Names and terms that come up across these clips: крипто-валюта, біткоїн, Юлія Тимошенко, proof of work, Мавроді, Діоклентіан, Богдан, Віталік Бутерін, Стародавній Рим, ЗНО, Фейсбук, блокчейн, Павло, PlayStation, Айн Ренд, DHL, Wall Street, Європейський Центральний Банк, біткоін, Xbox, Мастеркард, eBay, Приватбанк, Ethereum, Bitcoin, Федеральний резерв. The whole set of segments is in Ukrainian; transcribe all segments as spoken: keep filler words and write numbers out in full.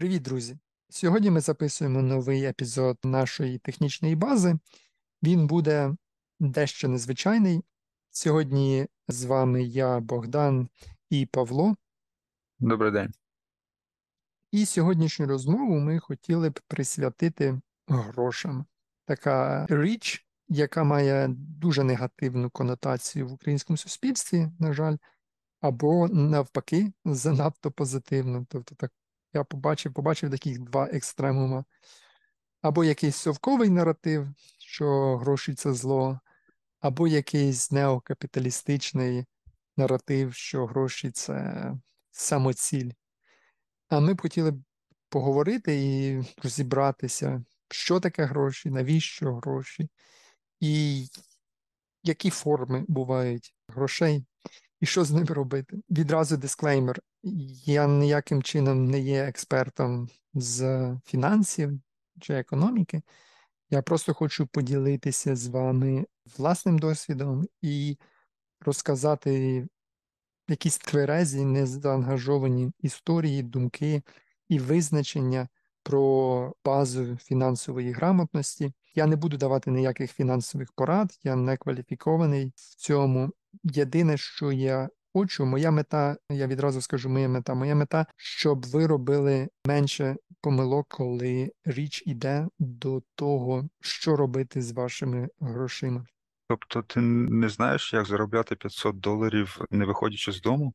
Привіт, друзі! Сьогодні ми записуємо новий епізод нашої технічної бази. Він буде дещо незвичайний. Сьогодні з вами я, Богдан і Павло. Добрий день. І сьогоднішню розмову ми хотіли б присвятити грошам. Така річ, яка має дуже негативну конотацію в українському суспільстві, на жаль, або навпаки, занадто позитивну. Тобто так, я побачив, побачив таких два екстремума. Або якийсь совковий наратив, що гроші – це зло, або якийсь неокапіталістичний наратив, що гроші – це самоціль. А ми б хотіли поговорити і розібратися, що таке гроші, навіщо гроші, і які форми бувають грошей, і що з ними робити. Відразу дисклеймер. Я ніяким чином не є експертом з фінансів чи економіки. Я просто хочу поділитися з вами власним досвідом і розказати якісь тверезі, незаангажовані історії, думки і визначення про базу фінансової грамотності. Я не буду давати ніяких фінансових порад, я не кваліфікований в цьому. Єдине, що я хочу, моя мета, я відразу скажу, моя мета, моя мета, щоб ви робили менше помилок, коли річ йде до того, що робити з вашими грошима. Тобто ти не знаєш, як заробляти п'ятсот доларів, не виходячи з дому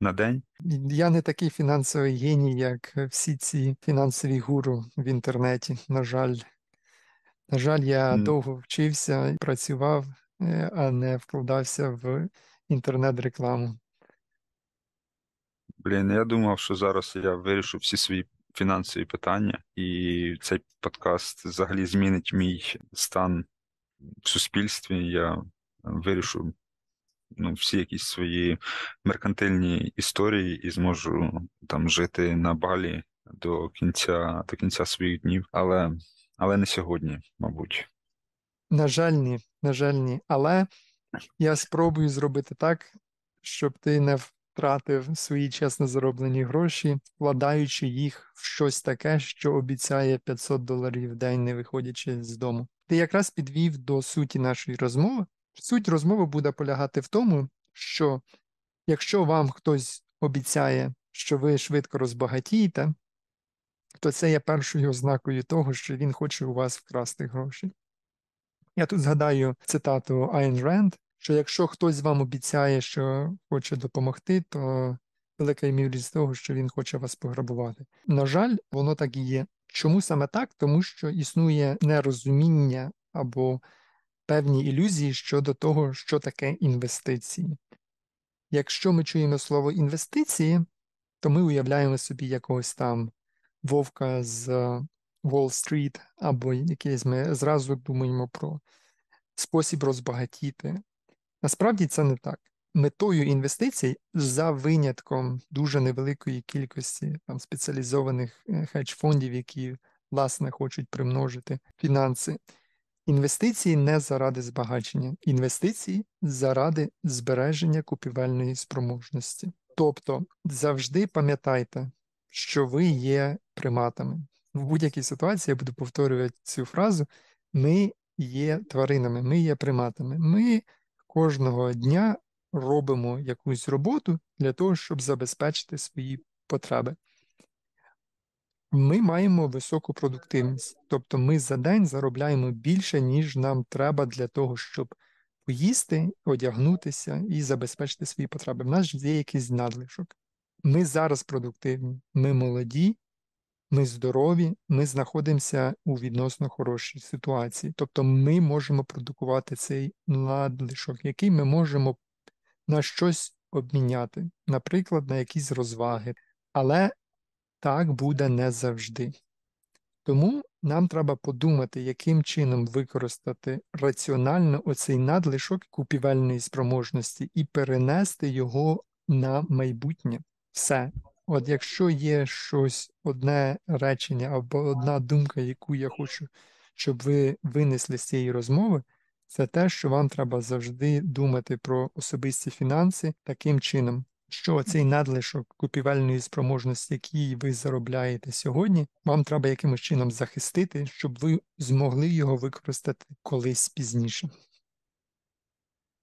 на день? Я не такий фінансовий геній, як всі ці фінансові гуру в інтернеті, на жаль. На жаль, я mm. довго вчився, працював, а не вкладався в інтернет-рекламу. Блін, я думав, що зараз я вирішу всі свої фінансові питання, і цей подкаст взагалі змінить мій стан в суспільстві. Я вирішу ну, всі якісь свої меркантильні історії і зможу там жити на Балі до кінця, до кінця своїх днів, але, але не сьогодні, мабуть. На жаль, ні. На жаль, ні. Але я спробую зробити так, щоб ти не втратив свої чесно зароблені гроші, вкладаючи їх в щось таке, що обіцяє п'ятсот доларів в день, не виходячи з дому. Ти якраз підвів до суті нашої розмови. Суть розмови буде полягати в тому, що якщо вам хтось обіцяє, що ви швидко розбагатієте, то це є першою ознакою того, що він хоче у вас вкрасти гроші. Я тут згадаю цитату Айн Ренд, що якщо хтось вам обіцяє, що хоче допомогти, то велика ймовірність того, що він хоче вас пограбувати. На жаль, воно так і є. Чому саме так? Тому що існує нерозуміння або певні ілюзії щодо того, що таке інвестиції. Якщо ми чуємо слово «інвестиції», то ми уявляємо собі якогось там вовка з Wall Street, або якийсь, ми зразу думаємо про спосіб розбагатіти. Насправді це не так. Метою інвестицій, за винятком дуже невеликої кількості там, спеціалізованих хедж-фондів, які, власне, хочуть примножити фінанси, інвестиції не заради збагачення. Інвестиції заради збереження купівельної спроможності. Тобто завжди пам'ятайте, що ви є приматами. В будь-якій ситуації, я буду повторювати цю фразу, ми є тваринами, ми є приматами. Ми кожного дня робимо якусь роботу для того, щоб забезпечити свої потреби. Ми маємо високу продуктивність, тобто ми за день заробляємо більше, ніж нам треба для того, щоб поїсти, одягнутися і забезпечити свої потреби. В нас є якийсь надлишок. Ми зараз продуктивні, ми молоді, ми здорові, ми знаходимося у відносно хорошій ситуації. Тобто ми можемо продукувати цей надлишок, який ми можемо на щось обміняти, наприклад, на якісь розваги. Але так буде не завжди. Тому нам треба подумати, яким чином використати раціонально оцей надлишок купівельної спроможності і перенести його на майбутнє. Все. От якщо є щось, одне речення або одна думка, яку я хочу, щоб ви винесли з цієї розмови, це те, що вам треба завжди думати про особисті фінанси таким чином, що цей надлишок купівельної спроможності, який ви заробляєте сьогодні, вам треба якимось чином захистити, щоб ви змогли його використати колись пізніше.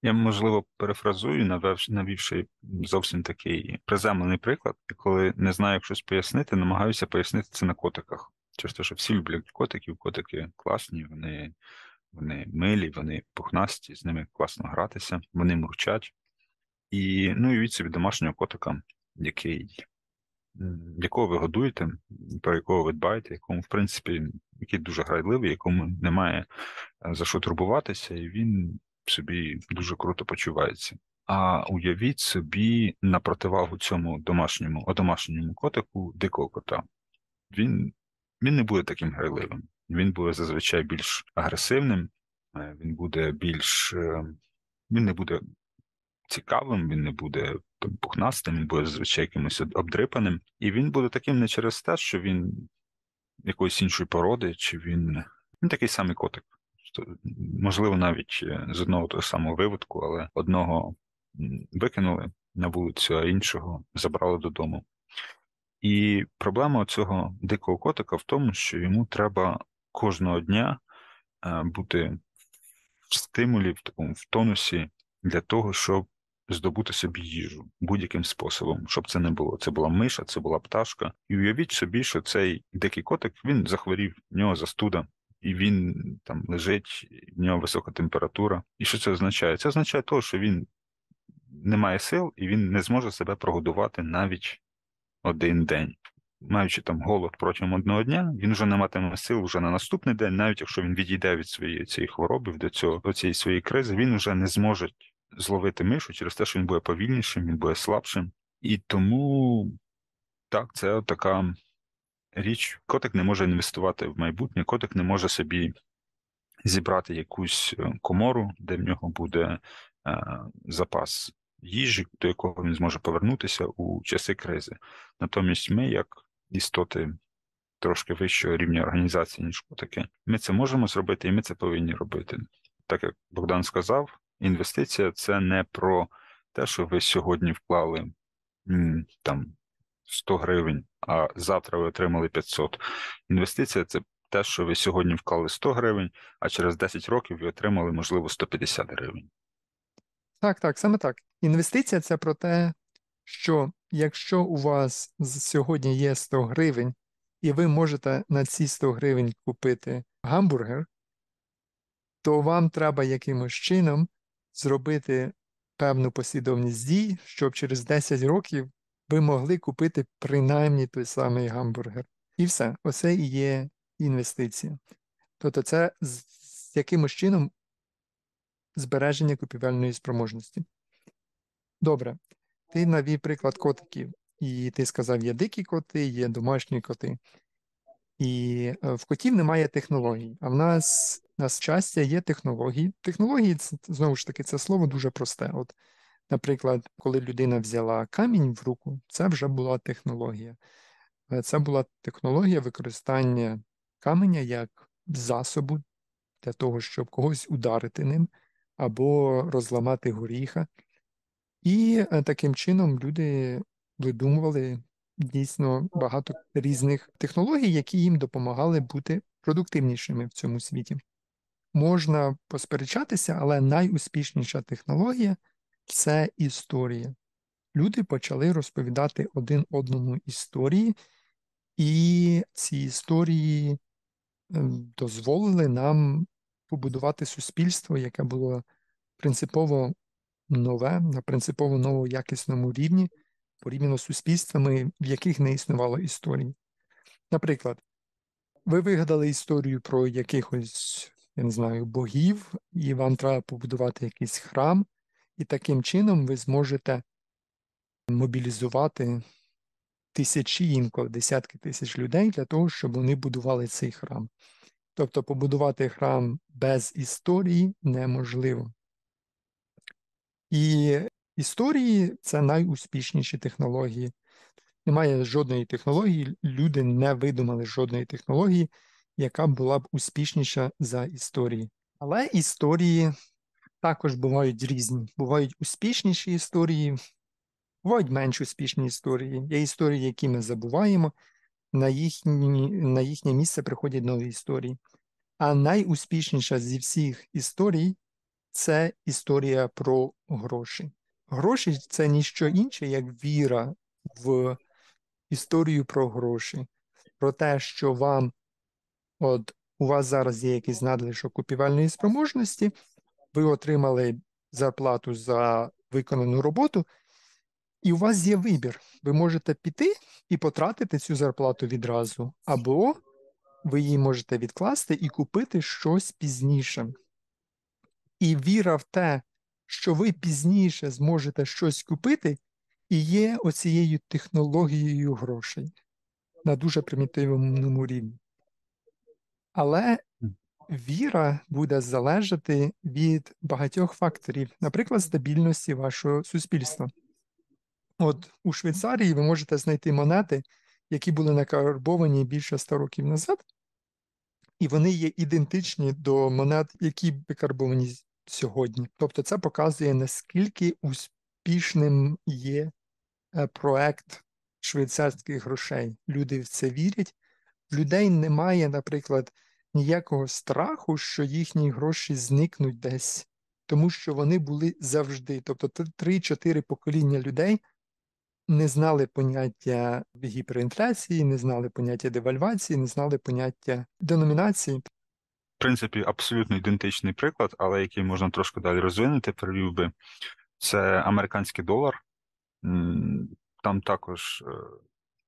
Я, можливо, перефразую, навівши зовсім такий приземлений приклад, коли не знаю, як щось пояснити, намагаюся пояснити це на котиках. Через те, що всі люблять котиків, котики класні, вони, вони милі, вони пухнасті, з ними класно гратися, вони мурчать. І, ну, уявіть собі домашнього котика, який, якого ви годуєте, про якого ви дбаєте, якому, в принципі, який дуже грайливий, якому немає за що турбуватися, і він собі дуже круто почувається. А уявіть собі на противагу цьому домашньому, одомашньому котику дикого кота. Він, він не буде таким грайливим. Він буде зазвичай більш агресивним, він буде більш... Він не буде цікавим, він не буде там, пухнастим, він буде зазвичай якимось обдрипаним. І він буде таким не через те, що він якоїсь іншої породи, чи він... Він такий самий котик. Можливо, навіть з одного того самого виводку, але одного викинули на вулицю, а іншого забрали додому. І проблема цього дикого котика в тому, що йому треба кожного дня бути в стимулі, в такому, в тонусі для того, щоб здобути собі їжу будь-яким способом, щоб це не було. Це була миша, це була пташка. І уявіть собі, що цей дикий котик, він захворів, в нього застуда. І він там лежить, в нього висока температура. І що це означає? Це означає те, що він не має сил, і він не зможе себе прогодувати навіть один день. Маючи там голод протягом одного дня, він вже не матиме сил вже на наступний день, навіть якщо він відійде від своєї цієї хвороби до цього, до цієї своєї кризи, він вже не зможе зловити мишу через те, що він буде повільнішим, він буде слабшим. І тому так, це така річ, котик не може інвестувати в майбутнє, котик не може собі зібрати якусь комору, де в нього буде е, запас їжі, до якого він зможе повернутися у часи кризи. Натомість ми, як істоти трошки вищого рівня організації, ніж котики, ми це можемо зробити і ми це повинні робити. Так як Богдан сказав, інвестиція – це не про те, що ви сьогодні вклали там сто гривень, а завтра ви отримали п'ятсот. Інвестиція – це те, що ви сьогодні вклали сто гривень, а через десять років ви отримали, можливо, сто п'ятдесят гривень. Так, так, саме так. Інвестиція – це про те, що якщо у вас сьогодні є сто гривень, і ви можете на ці сто гривень купити гамбургер, то вам треба якимось чином зробити певну послідовність дій, щоб через десять років ви могли купити принаймні той самий гамбургер. І все. Оце і є інвестиція. Тобто це з якимось чином збереження купівельної спроможності. Добре. Ти навів приклад котиків. І ти сказав, є дикі коти, є домашні коти. І в котів немає технологій. А в нас, на щастя, є технології. Технології, це, знову ж таки, це слово дуже просте. От, наприклад, коли людина взяла камінь в руку, це вже була технологія. Це була технологія використання каменя як засобу для того, щоб когось ударити ним або розламати горіха. І таким чином люди видумували дійсно багато різних технологій, які їм допомагали бути продуктивнішими в цьому світі. Можна посперечатися, але найуспішніша технологія – це історія. Люди почали розповідати один одному історії, і ці історії дозволили нам побудувати суспільство, яке було принципово нове, на принципово новоякісному рівні, порівняно з суспільствами, в яких не існувало історії. Наприклад, ви вигадали історію про якихось, я не знаю, богів, і вам треба побудувати якийсь храм, і таким чином ви зможете мобілізувати тисячі, інколи десятки тисяч людей для того, щоб вони будували цей храм. Тобто побудувати храм без історії неможливо. І історії – це найуспішніші технології. Немає жодної технології, люди не видумали жодної технології, яка була б успішніша за історії. Але історії також бувають різні. Бувають успішніші історії, Бувають менш успішні історії. Є історії, які ми забуваємо, на їхні, на їхнє місце приходять нові історії. А найуспішніша зі всіх історій – це історія про гроші. Гроші – це ніщо інше, як віра в історію про гроші. Про те, що вам, от, у вас зараз є якийсь надлишок купівельної спроможності, ви отримали зарплату за виконану роботу, і у вас є вибір. Ви можете піти і потратити цю зарплату відразу, або ви її можете відкласти і купити щось пізніше. І віра в те, що ви пізніше зможете щось купити, і є оцією технологією грошей на дуже примітивному рівні. Але віра буде залежати від багатьох факторів, наприклад, стабільності вашого суспільства. От у Швейцарії ви можете знайти монети, які були накарбовані більше ста років назад, і вони є ідентичні до монет, які викарбовані сьогодні. Тобто це показує, наскільки успішним є проект швейцарських грошей. Люди в це вірять. В людей немає, наприклад, ніякого страху, що їхні гроші зникнуть десь, тому що вони були завжди. Тобто три-чотири покоління людей не знали поняття гіперінфляції, не знали поняття девальвації, не знали поняття деномінації. В принципі, абсолютно ідентичний приклад, але який можна трошки далі розвинути, привів би, це американський долар. Там також,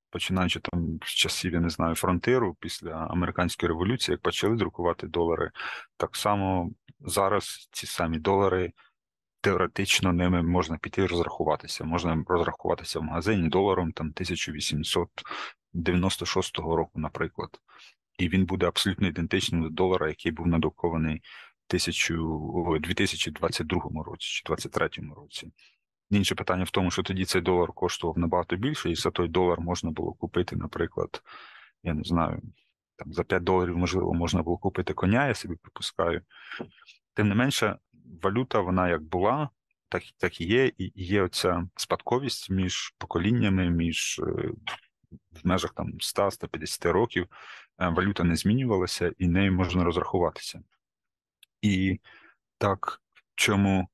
починаючи там з часів, я не знаю, фронтиру, після американської революції, як почали друкувати долари, так само зараз ці самі долари, теоретично ними можна піти розрахуватися. Можна розрахуватися в магазині доларом там тисяча вісімсот дев'яносто шостого року, наприклад. І він буде абсолютно ідентичним до долара, який був надрукований у дві тисячі двадцять другому році чи двадцять третьому році. Інше питання в тому, що тоді цей долар коштував набагато більше, і за той долар можна було купити, наприклад, я не знаю, там за п'ять доларів, можливо, можна було купити коня, я собі припускаю. Тим не менше, валюта, вона як була, так, так і є, і є оця спадковість між поколіннями, між в межах там сто-сто п'ятдесят років, валюта не змінювалася, і нею можна розрахуватися. І так, в чому...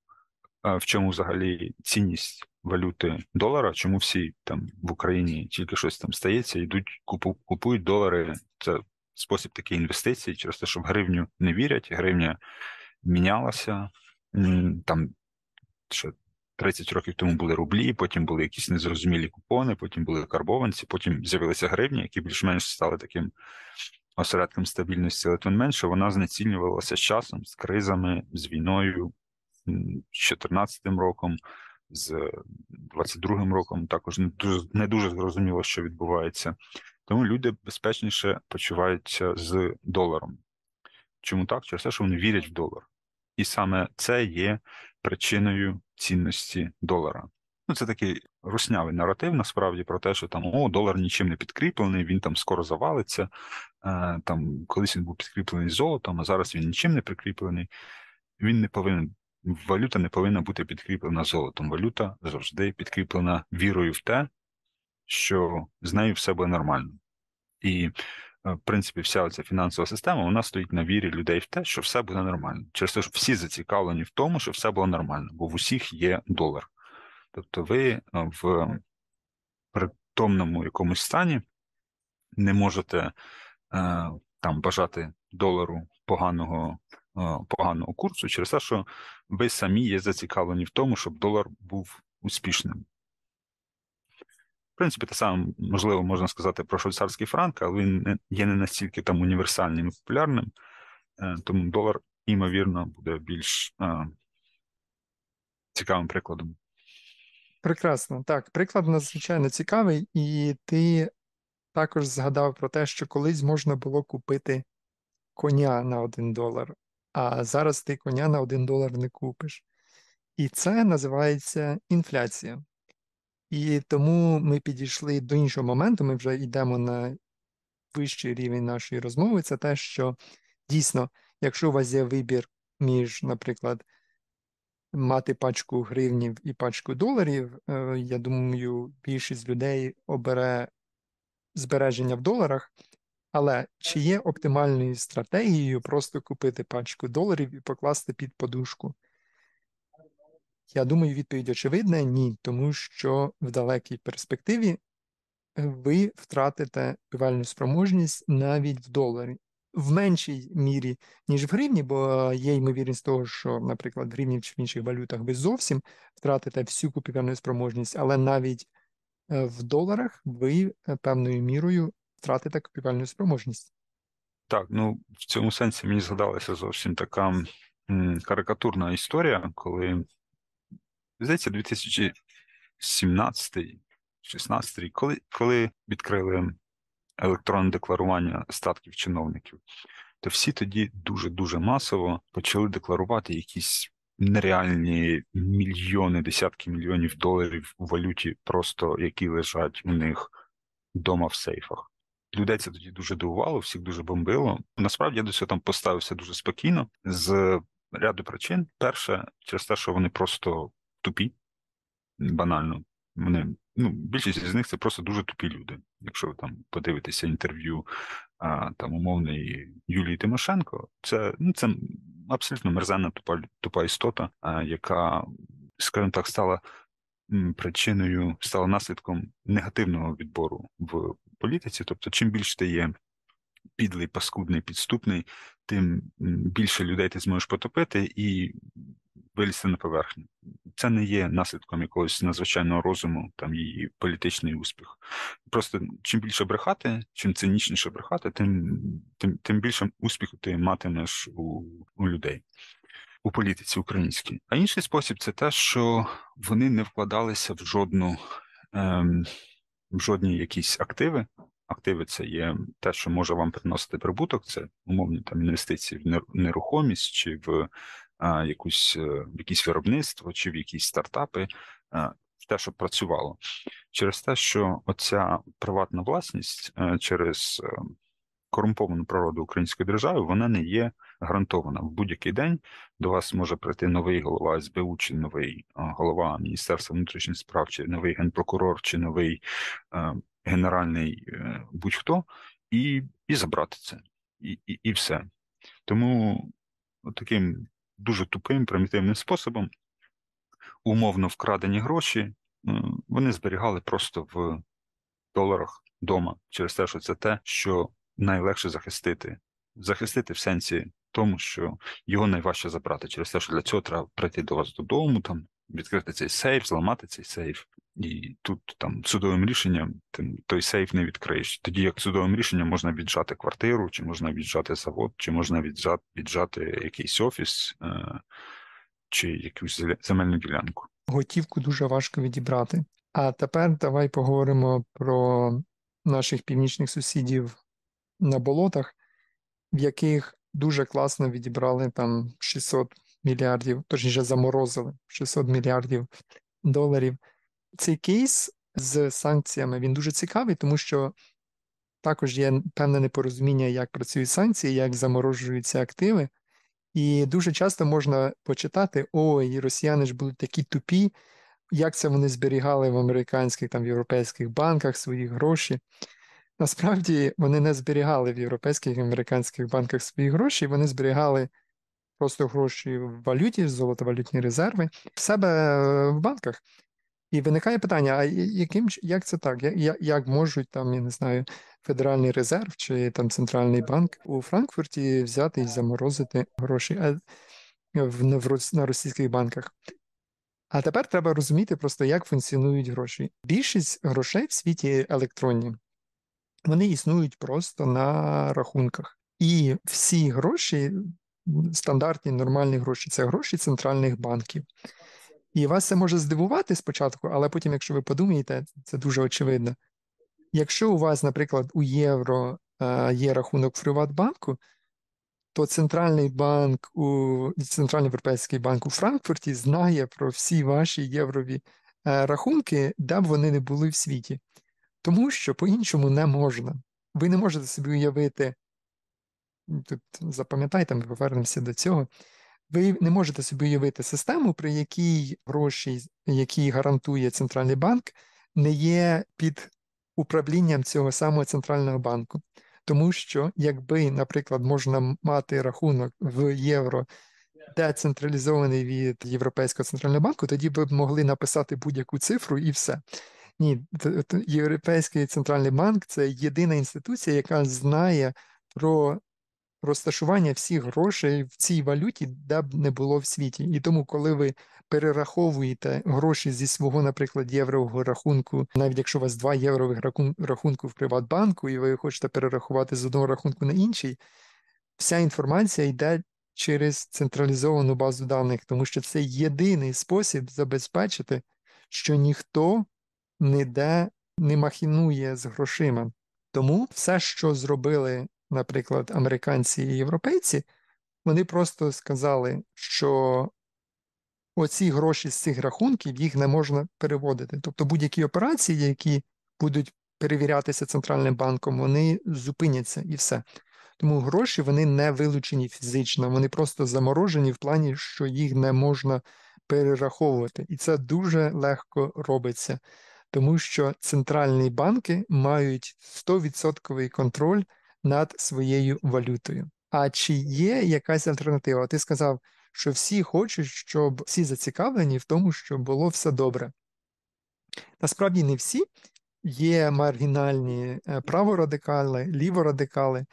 В чому взагалі цінність валюти долара? Чому всі там в Україні тільки щось там стається, йдуть, купують долари? Це спосіб такої інвестиції, через те, що в гривню не вірять, гривня мінялася. Там ще тридцять років тому були рублі, потім були якісь незрозумілі купони, потім були карбованці, потім з'явилися гривні, які більш-менш стали таким осередком стабільності, але тим менше вона знецінювалася з часом, з кризами, з війною. З чотирнадцятим роком, з двадцять другим роком також не дуже, не дуже зрозуміло, що відбувається. Тому люди безпечніше почуваються з доларом. Чому так? Через те, що вони вірять в долар. І саме це є причиною цінності долара. Ну, це такий руснявий наратив, насправді, про те, що там о, долар нічим не підкріплений, він там скоро завалиться, там колись він був підкріплений золотом, а зараз він нічим не прикріплений. Він не повинен Валюта не повинна бути підкріплена золотом. Валюта завжди підкріплена вірою в те, що з нею все буде нормально. І, в принципі, вся ця фінансова система, вона стоїть на вірі людей в те, що все буде нормально. Через те, що всі зацікавлені в тому, що все було нормально, бо в усіх є долар. Тобто ви в притомному якомусь стані не можете там бажати долару поганого поганого курсу, через те, що ви самі є зацікавлені в тому, щоб долар був успішним. В принципі, те саме, можливо, можна сказати про швейцарський франк, але він є не настільки там універсальним і популярним, тому долар, ймовірно, буде більш а, цікавим прикладом. Прекрасно. Так, приклад надзвичайно цікавий, і ти також згадав про те, що колись можна було купити коня на один долар. А зараз ти коня на один долар не купиш. І це називається інфляція. І тому ми підійшли до іншого моменту, ми вже йдемо на вищий рівень нашої розмови, це те, що дійсно, якщо у вас є вибір між, наприклад, мати пачку гривнів і пачку доларів, я думаю, більшість людей обере збереження в доларах. Але чи є оптимальною стратегією просто купити пачку доларів і покласти під подушку? Я думаю, відповідь очевидна – ні, тому що в далекій перспективі ви втратите купівельну спроможність навіть в доларі. В меншій мірі, ніж в гривні, бо є ймовірність того, що, наприклад, в гривні чи в інших валютах ви зовсім втратите всю купівельну спроможність, але навіть в доларах ви певною мірою втратите купівельну спроможність. Так, ну в цьому сенсі мені згадалася зовсім така м, карикатурна історія, коли, здається, дві тисячі сімнадцятий шістнадцятий рік, коли, коли відкрили електронне декларування статків чиновників, то всі тоді дуже-дуже масово почали декларувати якісь нереальні мільйони, десятки мільйонів доларів у валюті, просто які лежать у них вдома в сейфах. Людей це тоді дуже дивувало, всіх дуже бомбило. Насправді я до цього там поставився дуже спокійно з ряду причин. Перше, через те, що вони просто тупі, банально. Вони, ну, більшість з них це просто дуже тупі люди. Якщо ви там подивитеся інтерв'ю а, там умовної Юлії Тимошенко, це, ну, це абсолютно мерзенна тупа, тупа істота, а, яка, скажімо так, стала причиною, стала наслідком негативного відбору в політиці. Тобто, чим більше ти є підлий, паскудний, підступний, тим більше людей ти зможеш потопити і вилізти на поверхню. Це не є наслідком якогось надзвичайного розуму, там її політичний успіх. Просто чим більше брехати, чим цинічніше брехати, тим, тим, тим більше успіху ти матимеш у, у людей, у політиці українській. А інший спосіб – це те, що вони не вкладалися в жодну, ем, в жодні якісь активи. Активи – це є те, що може вам приносити прибуток, це умовні там інвестиції в нерухомість чи в а, якусь, в якісь виробництво, чи в якісь стартапи, а, те, що працювало. Через те, що оця приватна власність а, через а, корумповану природу української держави, вона не є гарантована. В будь-який день до вас може прийти новий голова ес бе у, чи новий а, голова Міністерства внутрішніх справ, чи новий генпрокурор, чи новий а, генеральний будь-хто, і, і забрати це. І, і, і все. Тому таким дуже тупим, примітивним способом умовно вкрадені гроші вони зберігали просто в доларах дома, через те, що це те, що найлегше захистити. Захистити в сенсі тому, що його найважче забрати, через те, що для цього треба прийти до вас додому, там, відкрити цей сейф, зламати цей сейф. І тут там судовим рішенням той сейф не відкриєш. Тоді як судовим рішенням можна віджати квартиру, чи можна віджати завод, чи можна віджати, віджати якийсь офіс, е- чи якусь земельну ділянку. Готівку дуже важко відібрати. А тепер давай поговоримо про наших північних сусідів на болотах, в яких дуже класно відібрали там шістсот мільярдів, точніше заморозили шістсот мільярдів доларів. Цей кейс з санкціями, він дуже цікавий, тому що також є певне непорозуміння, як працюють санкції, як заморожуються активи. І дуже часто можна почитати, ой, росіяни ж були такі тупі, як це вони зберігали в американських, там, в європейських банках свої гроші. Насправді вони не зберігали в європейських і американських банках свої гроші, вони зберігали просто гроші в валюті, золотовалютні резерви, в себе в банках. І виникає питання, а яким, як це так? Як, як можуть там, я не знаю, Федеральний резерв чи там Центральний банк у Франкфурті взяти і заморозити гроші в, в, на російських банках? А тепер треба розуміти просто, як функціонують гроші. Більшість грошей в світі електронні. Вони існують просто на рахунках. І всі гроші, стандартні, нормальні гроші, це гроші центральних банків. І вас це може здивувати спочатку, але потім, якщо ви подумаєте, це дуже очевидно. Якщо у вас, наприклад, у євро е, є рахунок в Приватбанку, то Центральний банк у Центральний Європейський банк у Франкфурті знає про всі ваші єврові е, рахунки, де б вони не були в світі. Тому що по-іншому не можна. Ви не можете собі уявити, тут запам'ятайте, ми повернемося до цього, Ви не можете собі уявити систему, при якій гроші, які гарантує Центральний банк, не є під управлінням цього самого Центрального банку. Тому що, якби, наприклад, можна мати рахунок в євро, децентралізований від Європейського Центрального банку, тоді б могли написати будь-яку цифру і все. Ні, Європейський Центральний банк – це єдина інституція, яка знає про розташування всіх грошей в цій валюті, де б не було в світі. І тому, коли ви перераховуєте гроші зі свого, наприклад, єврового рахунку, навіть якщо у вас два єврових рахунку в Приватбанку, і ви хочете перерахувати з одного рахунку на інший, вся інформація йде через централізовану базу даних, тому що це єдиний спосіб забезпечити, що ніхто ніде не махінує з грошима. Тому все, що зробили, наприклад, американці і європейці, вони просто сказали, що оці гроші з цих рахунків, їх не можна переводити. Тобто будь-які операції, які будуть перевірятися Центральним банком, вони зупиняться і все. Тому гроші, вони не вилучені фізично, вони просто заморожені в плані, що їх не можна перераховувати. І це дуже легко робиться, тому що центральні банки мають сто відсотків контроль над своєю валютою. А чи є якась альтернатива? Ти сказав, що всі хочуть, щоб всі зацікавлені в тому, щоб було все добре. Насправді не всі. Є маргінальні праворадикали, ліворадикали,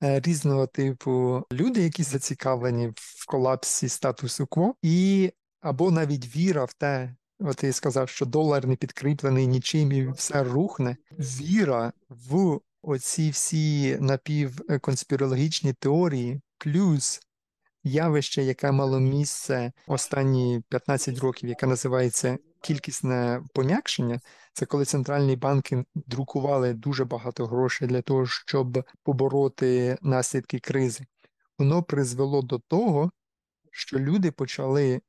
різного типу люди, які зацікавлені в колапсі статусу кво, і або навіть віра в те, от ти сказав, що долар не підкріплений нічим і все рухне. Віра в оці всі напівконспірологічні теорії, плюс явище, яке мало місце останні п'ятнадцять років, яке називається кількісне пом'якшення, це коли центральні банки друкували дуже багато грошей для того, щоб побороти наслідки кризи. Воно призвело до того, що люди почали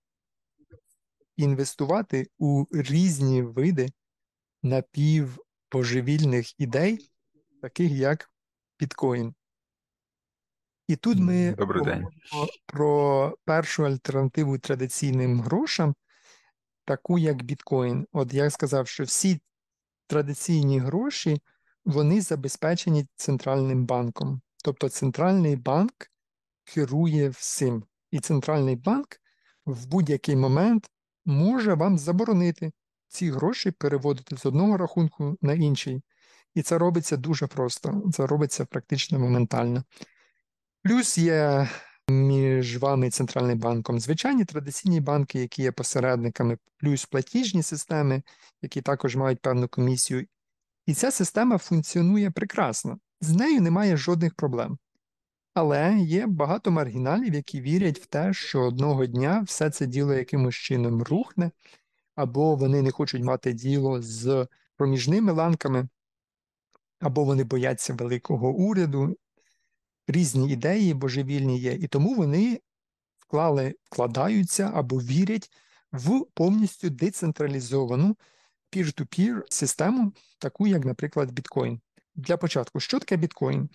інвестувати у різні види напівбожевільних ідей, таких як біткоін. І тут ми говоримо про першу альтернативу традиційним грошам, таку як біткоін. От я сказав, що всі традиційні гроші, вони забезпечені центральним банком. Тобто центральний банк керує всім. І центральний банк в будь-який момент може вам заборонити ці гроші переводити з одного рахунку на інший. І це робиться дуже просто. Це робиться практично моментально. Плюс є між вами і Центральним банком звичайні традиційні банки, які є посередниками, плюс платіжні системи, які також мають певну комісію. І ця система функціонує прекрасно. З нею немає жодних проблем. Але є багато маргіналів, які вірять в те, що одного дня все це діло якимось чином рухне, або вони не хочуть мати діло з проміжними ланками, або вони бояться великого уряду. Різні ідеї божевільні є, і тому вони вклали, вкладаються або вірять в повністю децентралізовану peer-to-peer систему, таку як, наприклад, біткоін. Для початку, що таке біткоін?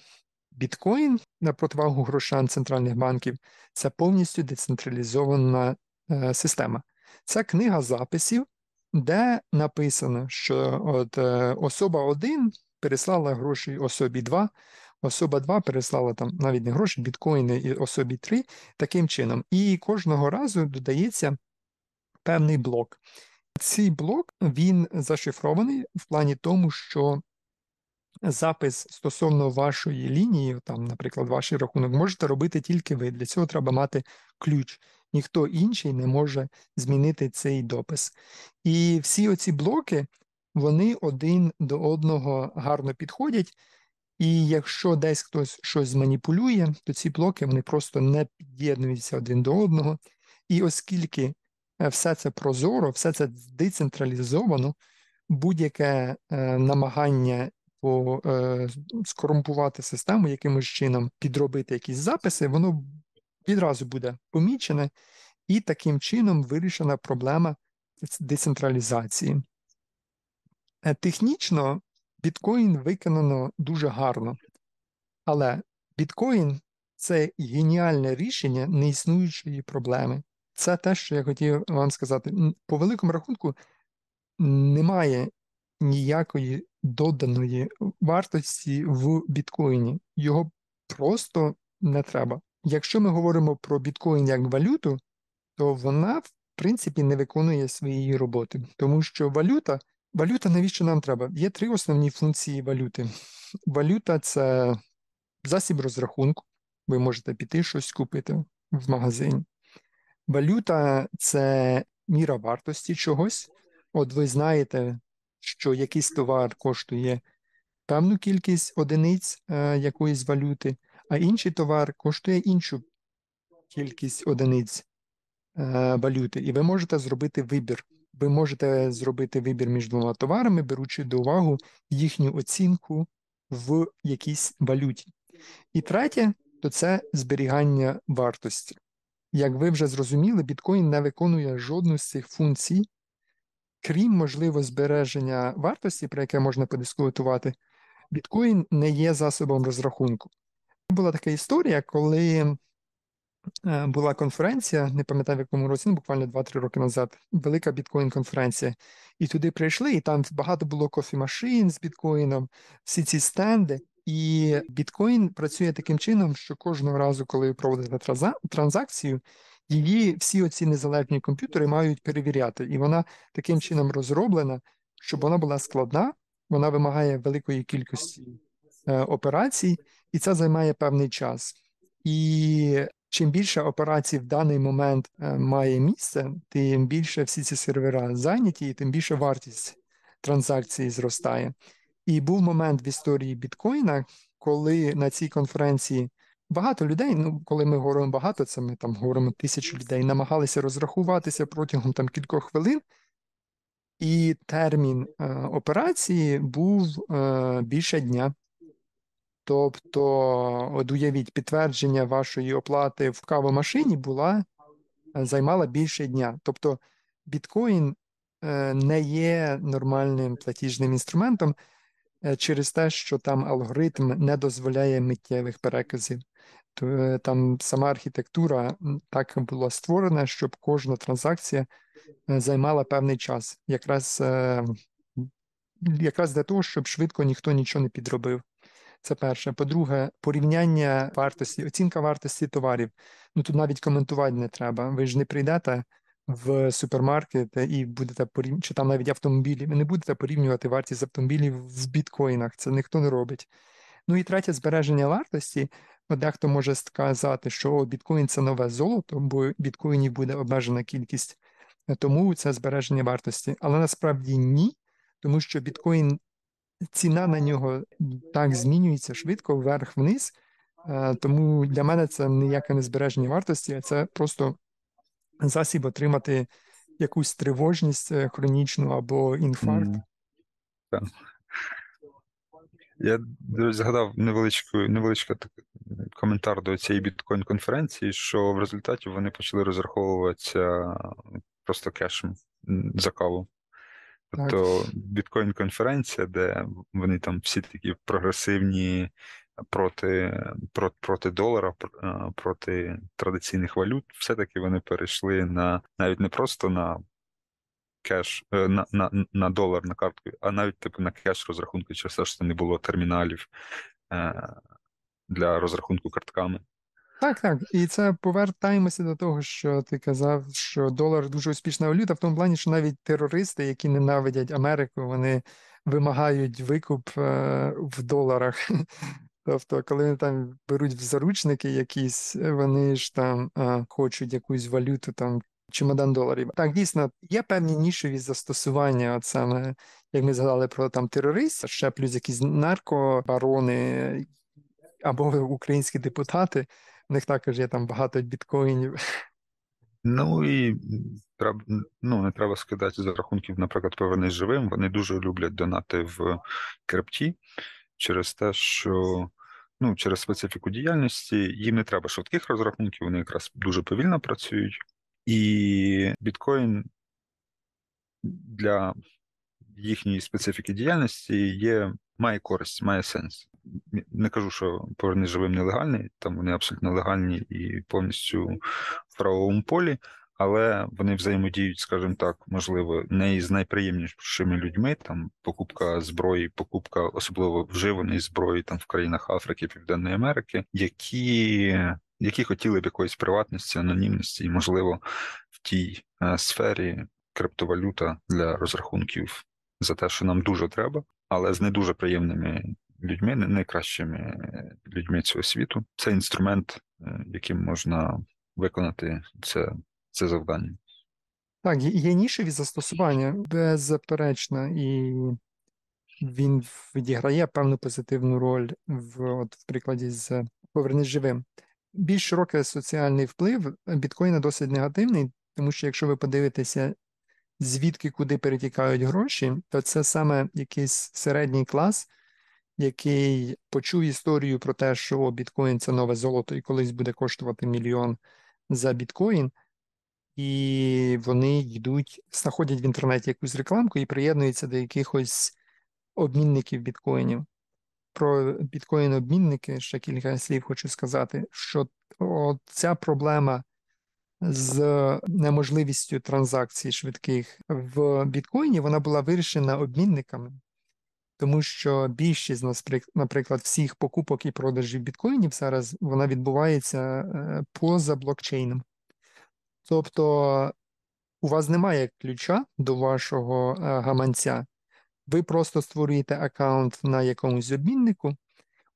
Біткоін, на противагу грошам центральних банків, це повністю децентралізована е, система. Це книга записів, де написано, що от, е, особа один переслала гроші особі два, особа два переслала там навіть не гроші, біткоїни і особі три, таким чином. І кожного разу додається певний блок. Цей блок, він зашифрований в плані тому, що запис стосовно вашої лінії, там, наприклад, ваш рахунок, можете робити тільки ви. Для цього треба мати ключ. Ніхто інший не може змінити цей допис. І всі оці блоки, вони один до одного гарно підходять. І якщо десь хтось щось маніпулює, то ці блоки, вони просто не під'єднуються один до одного. І оскільки все це прозоро, все це децентралізовано, будь-яке е, намагання по, е, скорумпувати систему, якимось чином підробити якісь записи, воно відразу буде помічене, і таким чином вирішена проблема децентралізації. Е, технічно біткоін виконано дуже гарно, але біткоін це геніальне рішення неіснуючої проблеми. Це те, що я хотів вам сказати. По великому рахунку, немає ніякої доданої вартості в біткоїні. Його просто не треба. Якщо ми говоримо про біткоїн як валюту, то вона, в принципі, не виконує своєї роботи. Тому що валюта, валюта навіщо нам треба? Є три основні функції валюти. Валюта – це засіб розрахунку. Ви можете піти щось купити в магазині. Валюта – це міра вартості чогось. От ви знаєте, що якийсь товар коштує певну кількість одиниць е, якоїсь валюти, а інший товар коштує іншу кількість одиниць е, валюти. І ви можете зробити вибір. Ви можете зробити вибір між двома товарами, беручи до уваги їхню оцінку в якійсь валюті. І третє, то це зберігання вартості. Як ви вже зрозуміли, біткоін не виконує жодну з цих функцій, крім, можливо, збереження вартості, про яке можна подискутувати. Біткоін не є засобом розрахунку. Була така історія, коли була конференція, не пам'ятаю в якому році, ну, буквально два-три роки назад, велика біткоін-конференція. І туди прийшли, і там багато було кофі-машин з біткоїном, всі ці стенди. І біткоін працює таким чином, що кожного разу, коли ви проводите транзакцію, її всі оці незалежні комп'ютери мають перевіряти. І вона таким чином розроблена, щоб вона була складна, вона вимагає великої кількості е, операцій, і це займає певний час. І чим більше операцій в даний момент е, має місце, тим більше всі ці сервера зайняті, і тим більше вартість транзакції зростає. І був момент в історії біткоїна, коли на цій конференції багато людей, ну, коли ми говоримо багато, це ми там говоримо тисячу людей, намагалися розрахуватися протягом там кількох хвилин, і термін е, операції був е, більше дня. Тобто, от уявіть, підтвердження вашої оплати в кавомашині була, займала більше дня. Тобто, біткоін е, не є нормальним платіжним інструментом, через те, що там алгоритм не дозволяє миттєвих переказів. Там сама архітектура так була створена, щоб кожна транзакція займала певний час. Якраз, якраз для того, щоб швидко ніхто нічого не підробив. Це перше. По-друге, порівняння вартості, оцінка вартості товарів. Ну тут навіть коментувати не треба. Ви ж не прийдете в супермаркет і будете порівнювати, чи там навіть автомобілі, ви не будете порівнювати вартість автомобілів в біткоїнах, це ніхто не робить. Ну і третє, збереження вартості. Дехто може сказати, що біткоїн – це нове золото, бо біткоїнів буде обмежена кількість, тому це збереження вартості. Але насправді ні, тому що біткоїн, ціна на нього так змінюється швидко, вверх-вниз, тому для мене це ніяке не збереження вартості, а це просто засіб отримати якусь тривожність хронічну або інфаркт. Так. Я згадав невеличкий, невеличкий коментар до цієї біткоін-конференції, що в результаті вони почали розраховуватися просто кешем за каву. Тобто біткоін-конференція, де вони там всі такі прогресивні проти, проти, проти долара, проти традиційних валют, все-таки вони перейшли на навіть не просто на кеш, на, на, на долар, на картку, а навіть типу на кеш розрахунку, через те, що не було терміналів е, для розрахунку картками. Так, так. І це повертаємося до того, що ти казав, що долар дуже успішна валюта, в тому плані, що навіть терористи, які ненавидять Америку, вони вимагають викуп е, в доларах. Тобто, коли вони там беруть в заручники якісь, вони ж там а, хочуть якусь валюту, там, чемодан доларів. Так, дійсно, є певні нішові застосування, от саме, як ми згадали про там терористів, ще плюс якісь наркобарони або українські депутати, в них також є там багато біткоїнів. Ну і треба, ну, не треба скидати за рахунків, наприклад, «Повернись живим», вони дуже люблять донати в крипті, через те, що ну, через специфіку діяльності їм не треба швидких розрахунків, вони якраз дуже повільно працюють. І біткоін для їхньої специфіки діяльності є, має користь, має сенс. не кажу, що повернись живим нелегальний, там вони абсолютно легальні і повністю в правовому полі, але вони взаємодіють, скажімо так, можливо, не із найприємнішими людьми, там покупка зброї, покупка особливо вживаної зброї там в країнах Африки, Південної Америки, які, які хотіли б якоїсь приватності, анонімності і, можливо, в тій е, сфері криптовалюта для розрахунків за те, що нам дуже треба, але з не дуже приємними людьми, не найкращими людьми цього світу. Це інструмент, яким можна виконати це, це завдання. Так, є нішеві застосування, беззаперечно, і він відіграє певну позитивну роль в, от, в прикладі з «Повернись живим». Більш широкий соціальний вплив біткоїна досить негативний, тому що якщо ви подивитеся, звідки куди перетікають гроші, то це саме якийсь середній клас, який почув історію про те, що біткоін – це нове золото і колись буде коштувати мільйон за біткоін, і вони йдуть, знаходять в інтернеті якусь рекламку і приєднуються до якихось обмінників біткоїнів. Про біткоїн-обмінники ще кілька слів хочу сказати, що ця проблема з неможливістю транзакцій швидких в біткоїні, вона була вирішена обмінниками, тому що більшість, наприклад, всіх покупок і продажів біткоїнів зараз, вона відбувається поза блокчейном. Тобто у вас немає ключа до вашого гаманця, ви просто створюєте аккаунт на якомусь обміннику,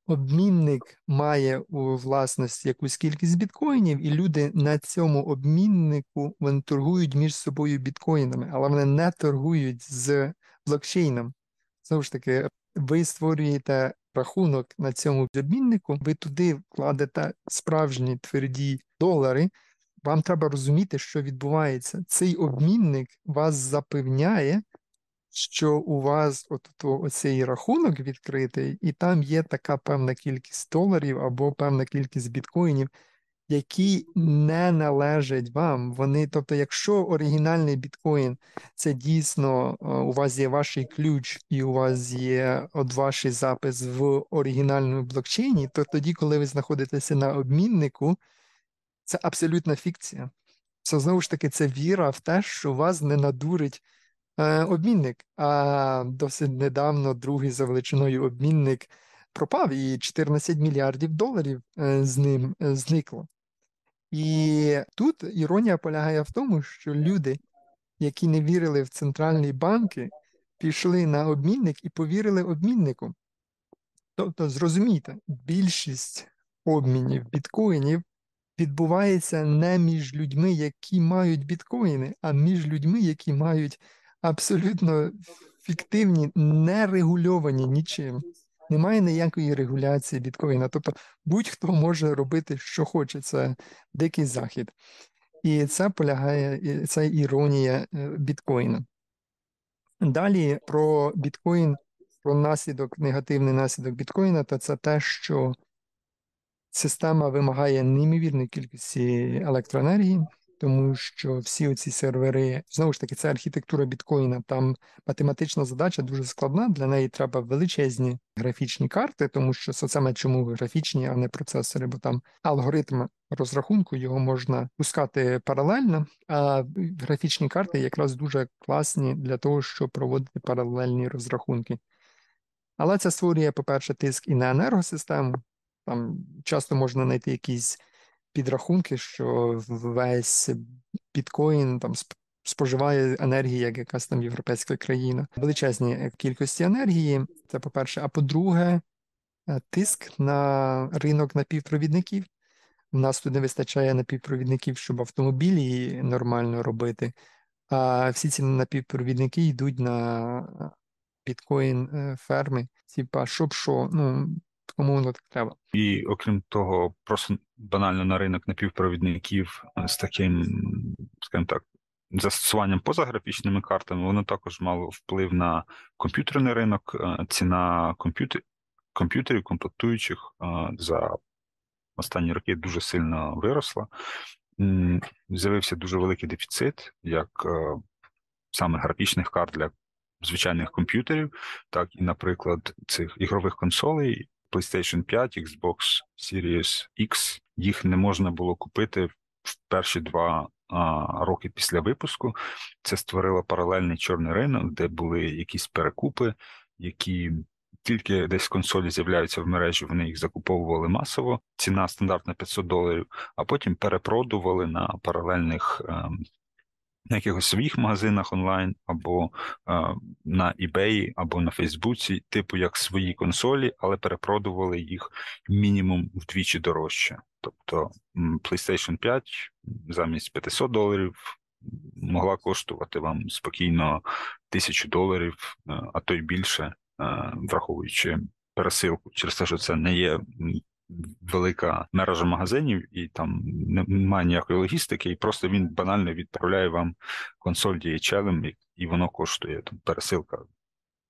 обмінник має у власності якусь кількість біткоїнів, і люди на цьому обміннику, вони торгують між собою біткоїнами, але вони не торгують з блокчейном. Знову ж таки, ви створюєте рахунок на цьому обміннику, ви туди вкладете справжні тверді долари, вам треба розуміти, що відбувається. Цей обмінник вас запевняє, що у вас от, от, оцей рахунок відкритий, і там є така певна кількість доларів або певна кількість біткоїнів, які не належать вам. Вони, тобто, якщо оригінальний біткоїн – це дійсно у вас є ваш ключ і у вас є от ваш запис в оригінальному блокчейні, то тоді, коли ви знаходитеся на обміннику, це абсолютна фікція. Це, знову ж таки, це віра в те, що вас не надурить обмінник, а досить недавно другий за величиною обмінник пропав, і чотирнадцять мільярдів доларів з ним зникло. І тут іронія полягає в тому, що люди, які не вірили в центральні банки, пішли на обмінник і повірили обміннику. Тобто, зрозумійте, більшість обмінів біткоїнів відбувається не між людьми, які мають біткоїни, а між людьми, які мають абсолютно фіктивні, не регульовані нічим. Немає ніякої регуляції біткоїна. Тобто будь-хто може робити, що хоче. Це дикий захід. І це полягає, це іронія біткоїна. Далі про біткоїн, про наслідок, негативний наслідок біткоїна, то це те, що система вимагає неймовірної кількості електроенергії, тому що всі оці сервери, знову ж таки, це архітектура біткоїна, там математична задача дуже складна, для неї треба величезні графічні карти, тому що саме чому графічні, а не процесори, бо там алгоритм розрахунку, його можна пускати паралельно, а графічні карти якраз дуже класні для того, щоб проводити паралельні розрахунки. Але це створює, по-перше, тиск і на енергосистему, там часто можна знайти якісь підрахунки, що весь біткоін там споживає енергії, як якась там європейська країна. Величезні кількості енергії, це по-перше. А по-друге, тиск на ринок напівпровідників. У нас тут не вистачає напівпровідників, щоб автомобілі нормально робити. А всі ці напівпровідники йдуть на біткоін-ферми. Типа, щоб що, ну... кому воно так треба. І, окрім того, просто банально на ринок напівпровідників з таким, скажімо так, застосуванням поза графічними картами, воно також мало вплив на комп'ютерний ринок, ціна комп'ютер... комп'ютерів, комплектуючих за останні роки дуже сильно виросла. З'явився дуже великий дефіцит, як саме графічних карт для звичайних комп'ютерів, так і, наприклад, цих ігрових консолей, PlayStation п'ять, Xbox Series X, їх не можна було купити в перші два а, роки після випуску. Це створило паралельний чорний ринок, де були якісь перекупи, які тільки десь консолі з'являються в мережі, вони їх закуповували масово. Ціна стандартна п'ятсот доларів, а потім перепродували на паралельних а, на якихось своїх магазинах онлайн, або е, на eBay, або на Фейсбуці, типу як свої консолі, але перепродували їх мінімум вдвічі дорожче. Тобто PlayStation п'ять замість п'ятсот доларів могла коштувати вам спокійно тисячу доларів, а то й більше, е, враховуючи пересилку, через те, що це не є велика мережа магазинів, і там немає ніякої логістики, і просто він банально відправляє вам консоль ді ейч ел, і воно коштує там пересилка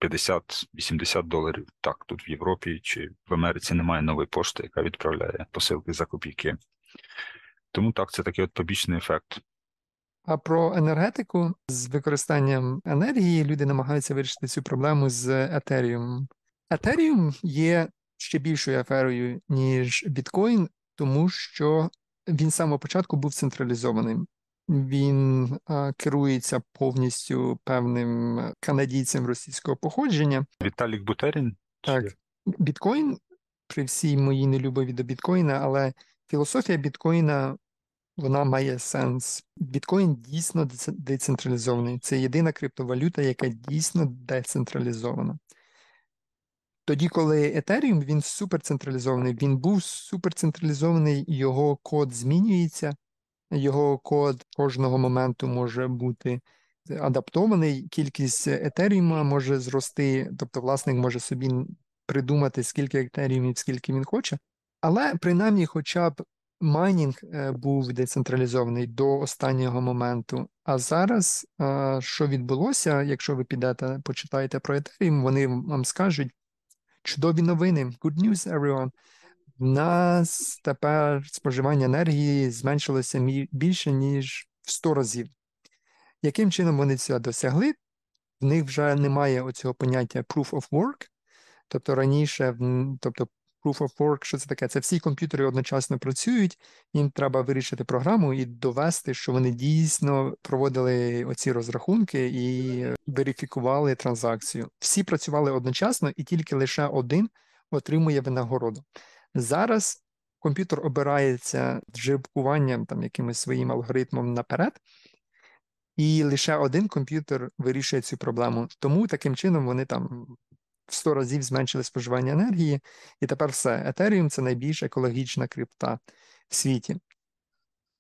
п'ятдесят-вісімдесят доларів. Так, тут в Європі чи в Америці немає нової пошти, яка відправляє посилки за копійки. Тому так, це такий от побічний ефект. А про енергетику з використанням енергії люди намагаються вирішити цю проблему з Ethereum. Ethereum є ще більшою аферою, ніж біткоін, тому що він з самого початку був централізованим. Він а, керується повністю певним канадійцем російського походження. Віталік Бутерін? Так. Біткоін, при всій моїй нелюбові до біткоїна, але філософія біткоїна, вона має сенс. Біткоін дійсно децентралізований. Це єдина криптовалюта, яка дійсно децентралізована. Тоді, коли Ethereum, він суперцентралізований, він був суперцентралізований, його код змінюється, його код кожного моменту може бути адаптований, кількість Ethereum може зрости, тобто власник може собі придумати, скільки Ethereum, скільки він хоче. Але, принаймні, хоча б майнінг був децентралізований до останнього моменту. А зараз, що відбулося, якщо ви підете, почитаєте про Ethereum, вони вам скажуть: чудові новини, good news everyone, в нас тепер споживання енергії зменшилося більше, ніж в сто разів. Яким чином вони це досягли? В них вже немає оцього поняття proof of work, тобто раніше, тобто proof of work, що це таке? Це всі комп'ютери одночасно працюють, їм треба вирішити програму і довести, що вони дійсно проводили оці розрахунки і верифікували транзакцію. Всі працювали одночасно, і тільки лише один отримує винагороду. Зараз комп'ютер обирається жеребкуванням, там, якимось своїм алгоритмом наперед, і лише один комп'ютер вирішує цю проблему. Тому таким чином вони там в сто разів зменшили споживання енергії, і тепер все. Ethereum – це найбільш екологічна крипта в світі.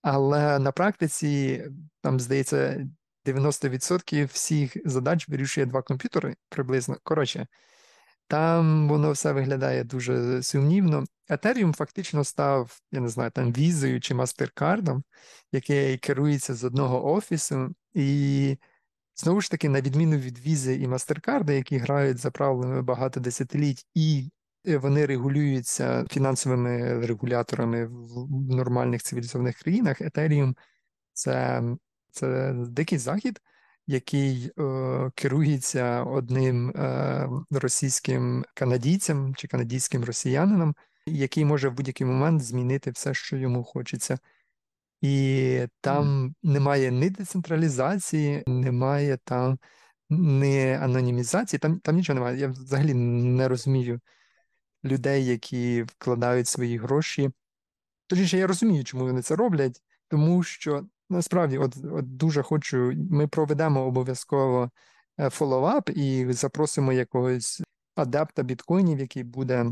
Але на практиці, там, здається, дев'яносто відсотків всіх задач вирішує два комп'ютери приблизно. Коротше, там воно все виглядає дуже сумнівно. Ethereum фактично став, я не знаю, там, візою чи мастеркардом, який керується з одного офісу, і знову ж таки, на відміну від візи і мастеркарди, які грають за правилами багато десятиліть, і вони регулюються фінансовими регуляторами в нормальних цивілізованих країнах, Ethereum – це, це дикий захід, який е, керується одним е, російським канадійцем чи канадійським росіянином, який може в будь-який момент змінити все, що йому хочеться. І там немає ні децентралізації, немає там ні анонімізації, там, там нічого немає. Я взагалі не розумію людей, які вкладають свої гроші. Точніше, я розумію, чому вони це роблять, тому що насправді от, от дуже хочу, ми проведемо обов'язково фоллоуап і запросимо якогось адепта біткоїнів, який буде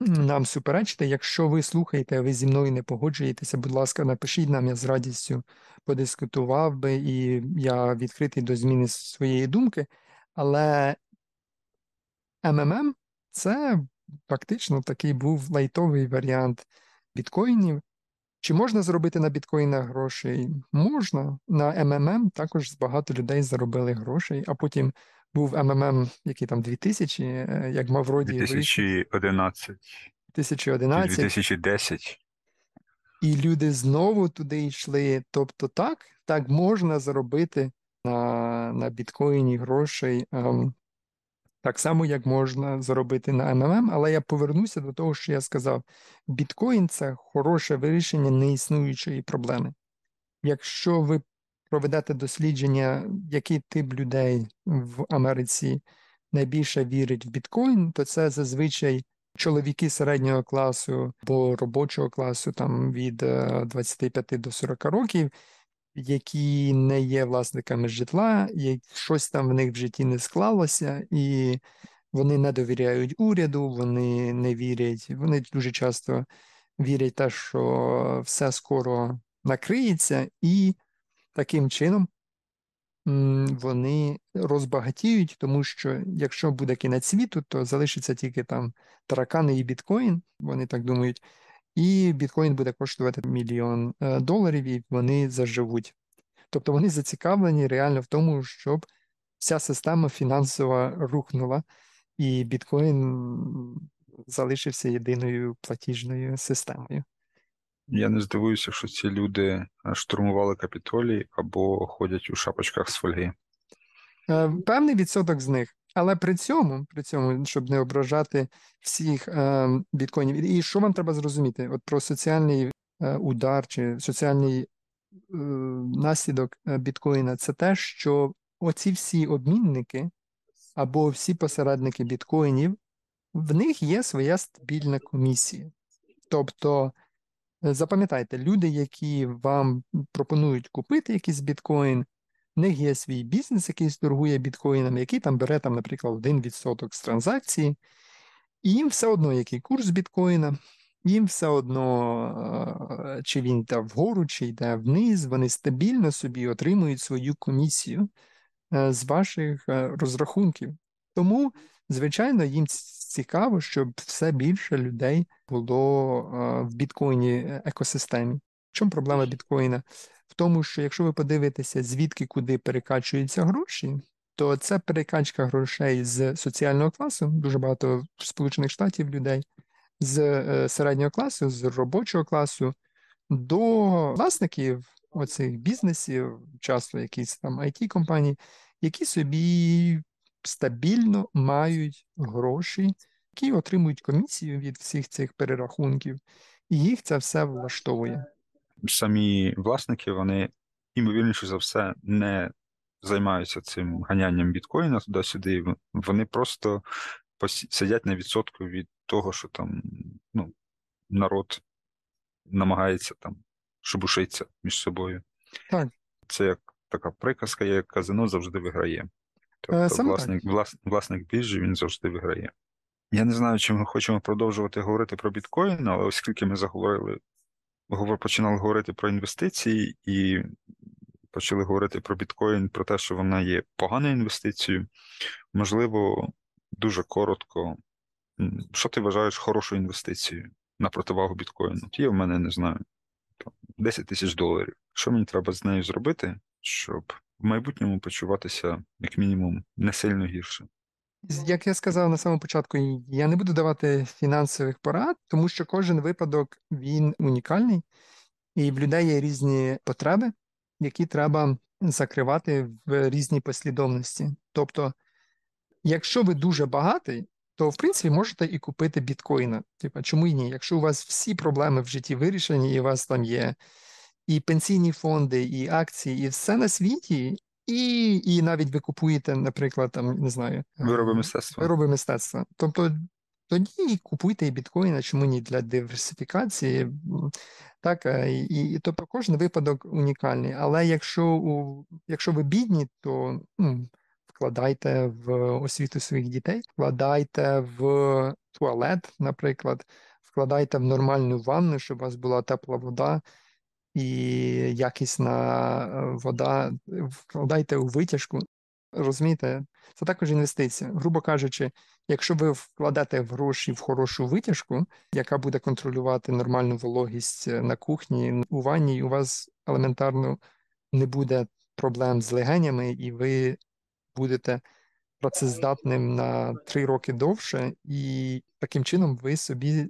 нам суперечити. Якщо ви слухаєте, а ви зі мною не погоджуєтеся, будь ласка, напишіть нам, я з радістю подискутував би, і я відкритий до зміни своєї думки. Але ем ем ем – це фактично такий був лайтовий варіант біткоїнів. Чи можна заробити на біткоїнах грошей? Можна. На ем ем ем також багато людей заробили грошей, а потім був ем ем ем, який там дві тисячі, як Мавроді. дві тисячі одинадцять. дві тисячі одинадцять. дві тисячі десять. І люди знову туди йшли. Тобто так, так можна заробити на, на біткоїні грошей. Так само, як можна заробити на ем ем ем, але я повернуся до того, що я сказав. Біткоін – це хороше вирішення неіснуючої проблеми. Якщо ви проведете дослідження, який тип людей в Америці найбільше вірить в біткоін, то це зазвичай чоловіки середнього класу або робочого класу там, від двадцяти п'яти до сорока років, які не є власниками житла, щось там в них в житті не склалося, і вони не довіряють уряду, вони не вірять, вони дуже часто вірять в те, що все скоро накриється, і таким чином вони розбагатіють, тому що якщо буде кінець світу, то залишиться тільки там таракани і біткоін, вони так думають, і біткоін буде коштувати мільйон доларів, і вони заживуть. Тобто вони зацікавлені реально в тому, щоб вся система фінансова рухнула, і біткоін залишився єдиною платіжною системою. Я не здивуюся, що ці люди штурмували Капітолій або ходять у шапочках з фольги. Певний відсоток з них. Але при цьому, при цьому, щоб не ображати всіх е, біткоїнів, і що вам треба зрозуміти? От про соціальний е, удар чи соціальний е, наслідок біткоїна, це те, що оці всі обмінники або всі посередники біткоїнів, в них є своя стабільна комісія. Тобто, запам'ятайте, люди, які вам пропонують купити якийсь біткоїн, в них є свій бізнес, який торгує біткоїнами, який там бере, там, наприклад, один відсоток з транзакції, і їм все одно, який курс біткоїна, їм все одно, чи він йде вгору, чи йде вниз, вони стабільно собі отримують свою комісію з ваших розрахунків. Тому, звичайно, їм цікаво, щоб все більше людей було в біткоїні екосистемі. В чому проблема біткоїна? В тому, що якщо ви подивитеся, звідки куди перекачуються гроші, то це перекачка грошей з соціального класу, дуже багато Сполучених Штатів людей, з середнього класу, з робочого класу, до власників оцих бізнесів, часто якісь там ай ті-компанії, які собі стабільно мають гроші, які отримують комісію від всіх цих перерахунків, і їх це все влаштовує. Самі власники, вони, ймовірніше за все, не займаються цим ганянням біткоїна туди-сюди, вони просто сидять на відсотку від того, що там, ну, народ намагається там шебушитися між собою. Так. Це як така приказка, як казино завжди виграє. Тобто власник, влас, власник біржі, він завжди виграє. Я не знаю, чи ми хочемо продовжувати говорити про біткоїн, але оскільки ми заговорили починали говорити про інвестиції і почали говорити про біткоін, про те, що вона є поганою інвестицією. Можливо, дуже коротко, що ти вважаєш хорошою інвестицією на противагу біткоїну? Ті в мене, не знаю, десять тисяч доларів. Що мені треба з нею зробити, щоб в майбутньому почуватися, як мінімум, не сильно гірше? Як я сказав на самому початку, я не буду давати фінансових порад, тому що кожен випадок, він унікальний, і в людей є різні потреби, які треба закривати в різній послідовності. Тобто, якщо ви дуже багатий, то, в принципі, можете і купити біткоїна. Типа, чому і ні? Якщо у вас всі проблеми в житті вирішені, і у вас там є і пенсійні фонди, і акції, і все на світі, І, і навіть ви купуєте, наприклад, там, не знаю, вироби мистецтва. Вироби мистецтва. Тобто тоді купуйте і біткоїна, чому ні, для диверсифікації. Так, і, і, тобто кожен випадок унікальний. Але якщо, у, якщо ви бідні, то ну, вкладайте в освіту своїх дітей, вкладайте в туалет, наприклад, вкладайте в нормальну ванну, щоб у вас була тепла вода, і якісна вода, вкладайте у витяжку, розумієте? Це також інвестиція. Грубо кажучи, якщо ви вкладете гроші в хорошу витяжку, яка буде контролювати нормальну вологість на кухні, у ванні, у вас елементарно не буде проблем з легенями, і ви будете працездатним на три роки довше, і таким чином ви собі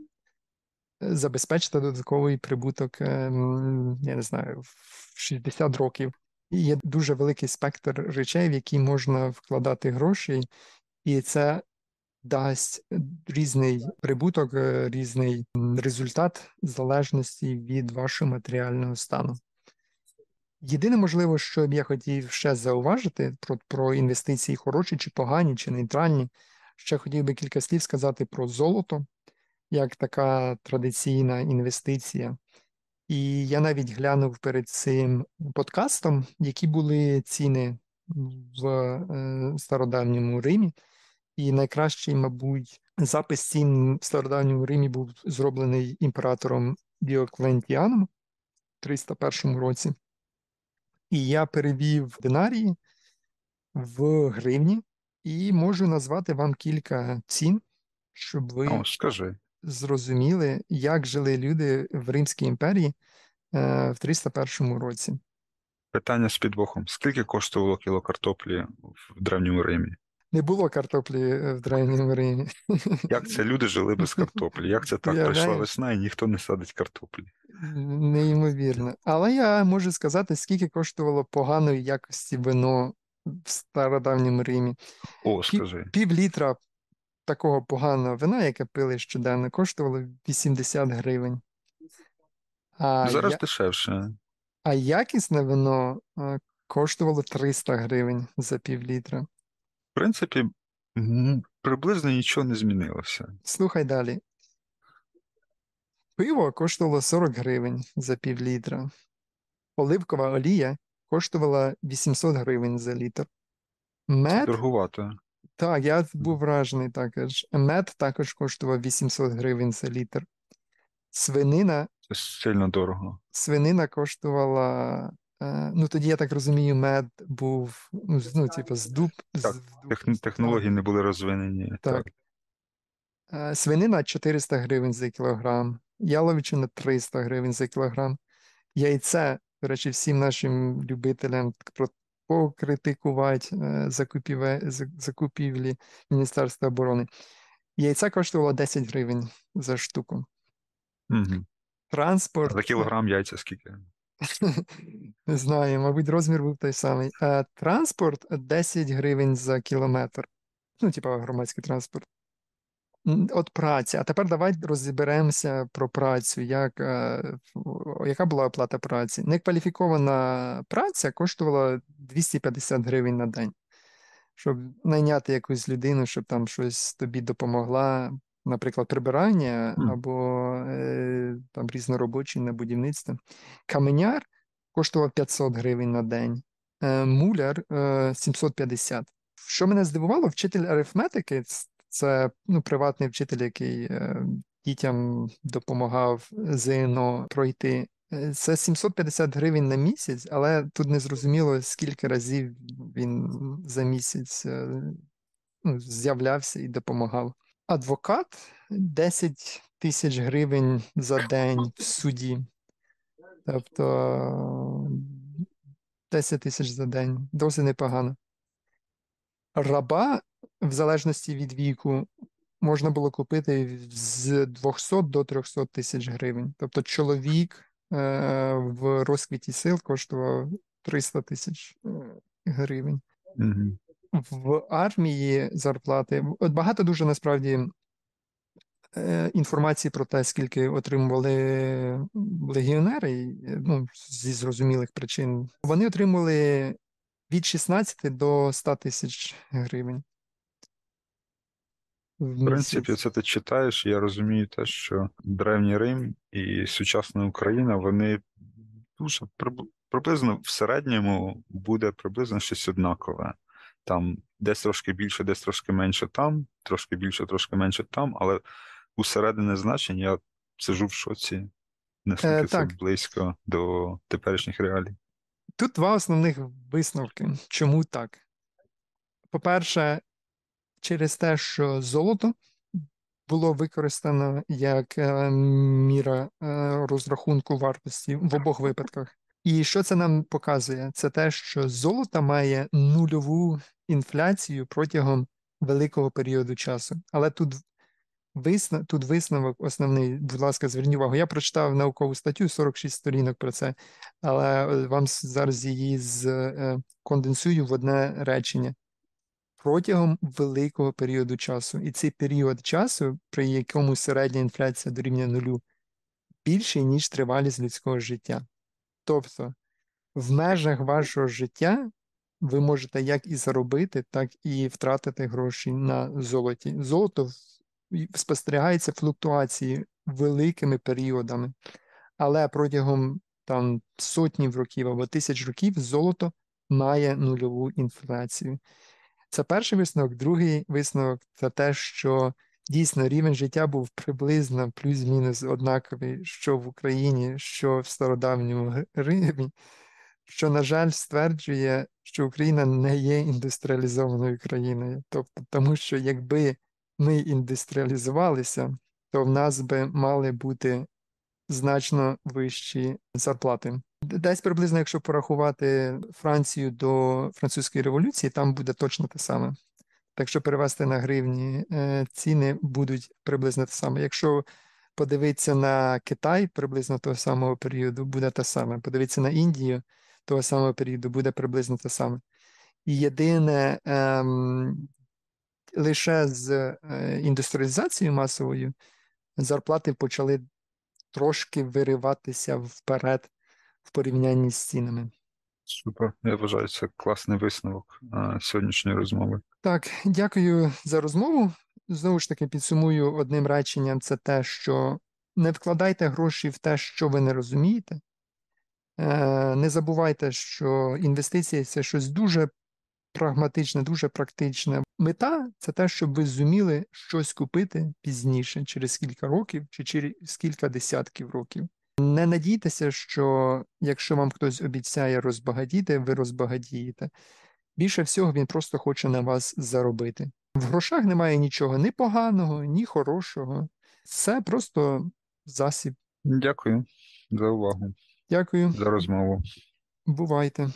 забезпечити додатковий прибуток, я не знаю, в шістдесят років. І є дуже великий спектр речей, в які можна вкладати гроші, І це дасть різний прибуток, різний результат в залежності від вашого матеріального стану. Єдине, можливо, що б я хотів ще зауважити про, про інвестиції хороші чи погані, чи нейтральні, ще хотів би кілька слів сказати про золото, як така традиційна інвестиція. І я навіть глянув перед цим подкастом, які були ціни в Стародавньому Римі. І найкращий, мабуть, запис цін в Стародавньому Римі був зроблений імператором Діоклентіаном в триста першому році. І я перевів динарії в гривні і можу назвати вам кілька цін, щоб ви О, скажи. зрозуміли, як жили люди в Римській імперії е, в триста першому році. Питання з підвохом. Скільки коштувало кіло картоплі в Древньому Римі? Не було картоплі в Древньому Римі. Як це люди жили без картоплі? Як це так? Я Прийшла рай... весна і ніхто не садить картоплі. Неймовірно. Але я можу сказати, скільки коштувало поганої якості вино в Стародавньому Римі. О, скажи. Пів літра такого поганого вина, яке пили щоденно, коштувало вісімдесят гривень. А Зараз я... дешевше. А якісне вино коштувало триста гривень за пів літра. В принципі, приблизно нічого не змінилося. Слухай далі. Пиво коштувало сорок гривень за пів літра. Оливкова олія коштувала вісімсот гривень за літр. Мед... Дорогувато. Так, я був вражений також. Мед також коштував вісімсот гривень за літр. Свинина... Це сильно дорого. Свинина коштувала... Ну, тоді, я так розумію, мед був, ну, типу, з дуб. Так, з дуб. Технології не були розвинені. Так. так. Свинина чотириста гривень за кілограм, яловичина триста гривень за кілограм, яйце, до речі, всім нашим любителям покритикувати закупівлі Міністерства оборони. Яйце коштувало десять гривень за штуку. Угу. Транспорт. За кілограм яйця скільки? Не знаю, мабуть, розмір був той самий. А транспорт десять гривень за кілометр. Ну, типу, громадський транспорт. От праця. А тепер давай розберемося про працю. Як, а, яка була оплата праці? Некваліфікована праця коштувала двісті п'ятдесят гривень на день. Щоб найняти якусь людину, щоб там щось тобі допомогла, наприклад, прибирання або е, там різноробочі на будівництві. Каменяр коштував п'ятсот гривень на день, е, муляр е, – сімсот п'ятдесят. Що мене здивувало, вчитель арифметики – це ну, приватний вчитель, який е, дітям допомагав ЗНО пройти. Це сімсот п'ятдесят гривень на місяць, але тут не зрозуміло, скільки разів він за місяць е, ну, з'являвся і допомагав. Адвокат – десять тисяч гривень за день в суді. Тобто десять тисяч за день. Досить непогано. Раба, в залежності від віку, можна було купити з двісті до триста тисяч гривень. Тобто чоловік е- в розквіті сил коштував триста тисяч гривень. Mm-hmm. В армії зарплати. От багато дуже, насправді, інформації про те, скільки отримували легіонери, ну, зі зрозумілих причин. Вони отримували від шістнадцяти до ста тисяч гривень. В принципі, це ти читаєш, я розумію те, що Древній Рим і сучасна Україна, вони дуже приблизно в середньому буде приблизно щось однакове. Там десь трошки більше, десь трошки менше там, трошки більше, трошки менше там, але усередине значень я сижу в шоці, наскільки е, це близько до теперішніх реалій. Тут два основних висновки. Чому так? По-перше, через те, що золото було використано як міра розрахунку вартості в обох випадках. І що це нам показує? Це те, що золото має нульову інфляцію протягом великого періоду часу. Але тут, висна... тут висновок основний, будь ласка, зверніть увагу. Я прочитав наукову статтю, сорок шість сторінок про це, але вам зараз її з... конденсую в одне речення. протягом великого періоду часу. І цей період часу, при якому середня інфляція дорівнює нулю, більший, ніж тривалість людського життя. Тобто, в межах вашого життя ви можете як і заробити, так і втратити гроші на золоті. Золото спостерігається флуктуації великими періодами, але протягом там сотні років або тисяч років золото має нульову інфляцію. Це перший висновок. Другий висновок – це те, що дійсно рівень життя був приблизно плюс-мінус однаковий, що в Україні, що в стародавньому Римі, що, на жаль, стверджує, що Україна не є індустріалізованою країною. Тобто, тому що якби ми індустріалізувалися, то в нас би мали бути значно вищі зарплати. Десь приблизно, якщо порахувати Францію до Французької революції, там буде точно те саме. Так що перевести на гривні ціни будуть приблизно те саме. Якщо подивитися на Китай приблизно того самого періоду, буде те саме. Подивитися на Індію того самого періоду, буде приблизно те саме. І єдине, ем, лише з індустріалізацією масовою зарплати почали трошки вириватися вперед в порівнянні з цінами. Супер. Я вважаю, це класний висновок сьогоднішньої розмови. Так, дякую за розмову. Знову ж таки, підсумую одним реченням, це те, що не вкладайте гроші в те, що ви не розумієте. Не забувайте, що інвестиції – це щось дуже прагматичне, дуже практичне. Мета – це те, щоб ви зуміли щось купити пізніше, через кілька років чи через кілька десятків років. Не надійтеся, що якщо вам хтось обіцяє розбагатіти, ви розбагатієте. Більше всього, він просто хоче на вас заробити. В грошах немає нічого ні поганого, ні хорошого. Це просто засіб. Дякую за увагу. Дякую. За розмову. Бувайте.